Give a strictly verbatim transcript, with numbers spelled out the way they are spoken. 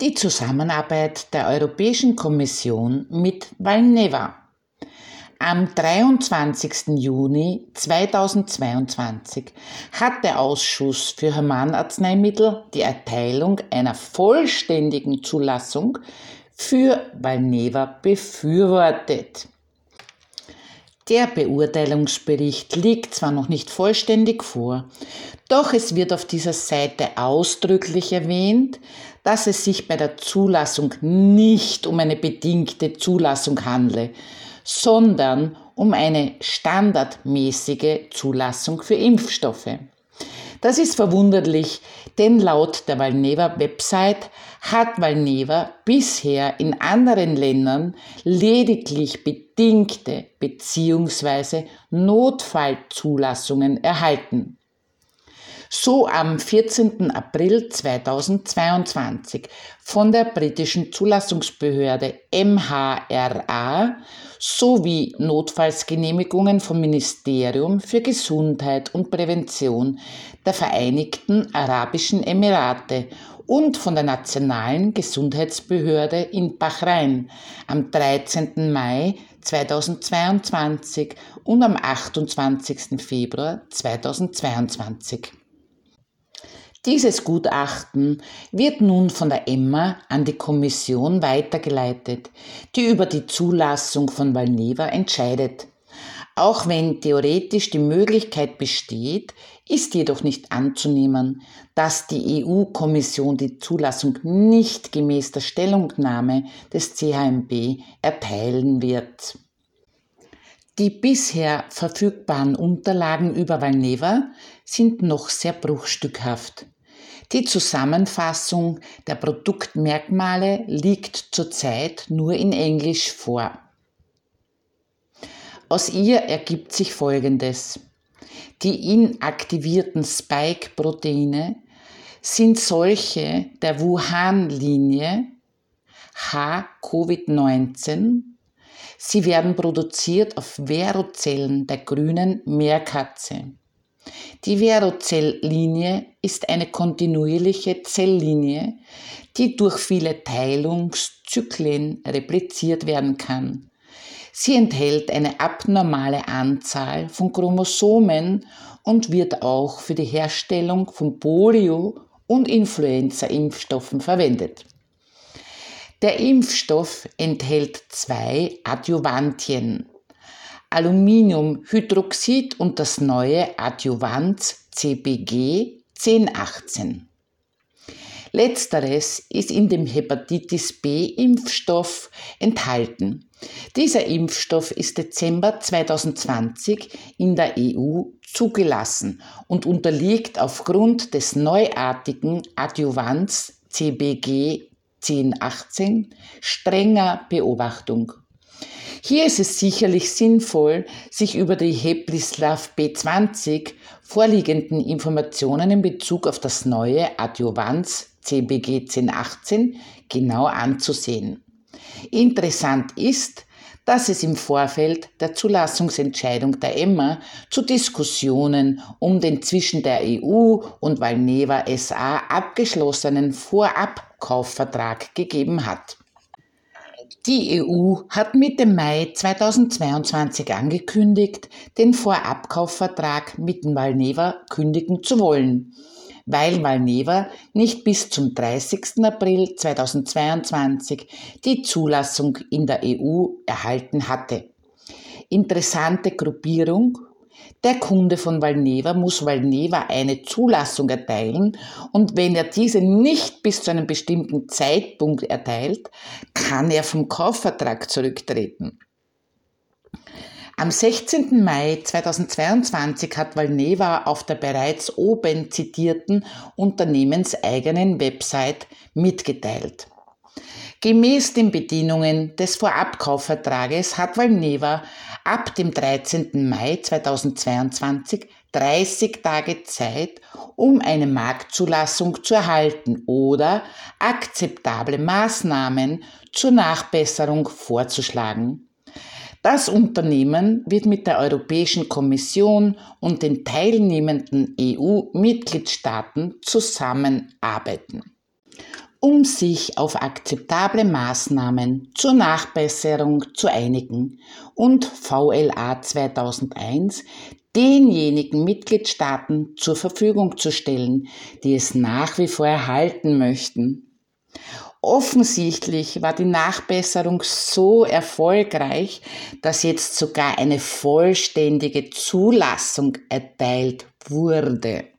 Die Zusammenarbeit der Europäischen Kommission mit Valneva. Am dreiundzwanzigsten Juni zweitausendzweiundzwanzig hat der Ausschuss für Humanarzneimittel die Erteilung einer vollständigen Zulassung für Valneva befürwortet. Der Beurteilungsbericht liegt zwar noch nicht vollständig vor, doch es wird auf dieser Seite ausdrücklich erwähnt, dass es sich bei der Zulassung nicht um eine bedingte Zulassung handle, sondern um eine standardmäßige Zulassung für Impfstoffe. Das ist verwunderlich, denn laut der Valneva-Website hat Valneva bisher in anderen Ländern lediglich bedingte bzw. Notfallzulassungen erhalten. So am vierzehnten April zweitausendzweiundzwanzig von der britischen Zulassungsbehörde M H R A sowie Notfallsgenehmigungen vom Ministerium für Gesundheit und Prävention der Vereinigten Arabischen Emirate und von der Nationalen Gesundheitsbehörde in Bahrain am dreizehnten Mai zweitausendzweiundzwanzig und am achtundzwanzigsten Februar zweitausendzweiundzwanzig. Dieses Gutachten wird nun von der E M A an die Kommission weitergeleitet, die über die Zulassung von Valneva entscheidet. Auch wenn theoretisch die Möglichkeit besteht, ist jedoch nicht anzunehmen, dass die E U-Kommission die Zulassung nicht gemäß der Stellungnahme des C H M P erteilen wird. Die bisher verfügbaren Unterlagen über Valneva sind noch sehr bruchstückhaft. Die Zusammenfassung der Produktmerkmale liegt zurzeit nur in Englisch vor. Aus ihr ergibt sich Folgendes: Die inaktivierten Spike-Proteine sind solche der Wuhan-Linie H Covid neunzehn. Sie werden produziert auf Verozellen der grünen Meerkatze. Die Vero-Zelllinie ist eine kontinuierliche Zelllinie, die durch viele Teilungszyklen repliziert werden kann. Sie enthält eine abnormale Anzahl von Chromosomen und wird auch für die Herstellung von Polio- und Influenza-Impfstoffen verwendet. Der Impfstoff enthält zwei Adjuvantien: Aluminiumhydroxid und das neue Adjuvant C B G zehn achtzehn. Letzteres ist in dem Hepatitis B-Impfstoff enthalten. Dieser Impfstoff ist Dezember zweitausendzwanzig in der E U zugelassen und unterliegt aufgrund des neuartigen Adjuvants C B G zehn achtzehn strenger Beobachtung. Hier ist es sicherlich sinnvoll, sich über die Heplisav B zwanzig vorliegenden Informationen in Bezug auf das neue Adjuvans C B G zehn achtzehn genau anzusehen. Interessant ist, dass es im Vorfeld der Zulassungsentscheidung der E M A zu Diskussionen um den zwischen der E U und Valneva S A abgeschlossenen Vorabkaufvertrag gegeben hat. Die E U hat Mitte Mai zweitausendzweiundzwanzig angekündigt, den Vorabkaufvertrag mit Valneva kündigen zu wollen, weil Valneva nicht bis zum dreißigsten April zweitausendzweiundzwanzig die Zulassung in der E U erhalten hatte. Interessante Gruppierung: Der Kunde von Valneva muss Valneva eine Zulassung erteilen, und wenn er diese nicht bis zu einem bestimmten Zeitpunkt erteilt, kann er vom Kaufvertrag zurücktreten. Am sechzehnten Mai zweitausendzweiundzwanzig hat Valneva auf der bereits oben zitierten unternehmenseigenen Website mitgeteilt: Gemäß den Bedingungen des Vorabkaufvertrages hat Valneva ab dem dreizehnten Mai zweitausendzweiundzwanzig dreißig Tage Zeit, um eine Marktzulassung zu erhalten oder akzeptable Maßnahmen zur Nachbesserung vorzuschlagen. Das Unternehmen wird mit der Europäischen Kommission und den teilnehmenden E U-Mitgliedstaaten zusammenarbeiten. um sich auf akzeptable Maßnahmen zur Nachbesserung zu einigen und V L A zweitausendeins denjenigen Mitgliedstaaten zur Verfügung zu stellen, die es nach wie vor erhalten möchten. Offensichtlich war die Nachbesserung so erfolgreich, dass jetzt sogar eine vollständige Zulassung erteilt wurde.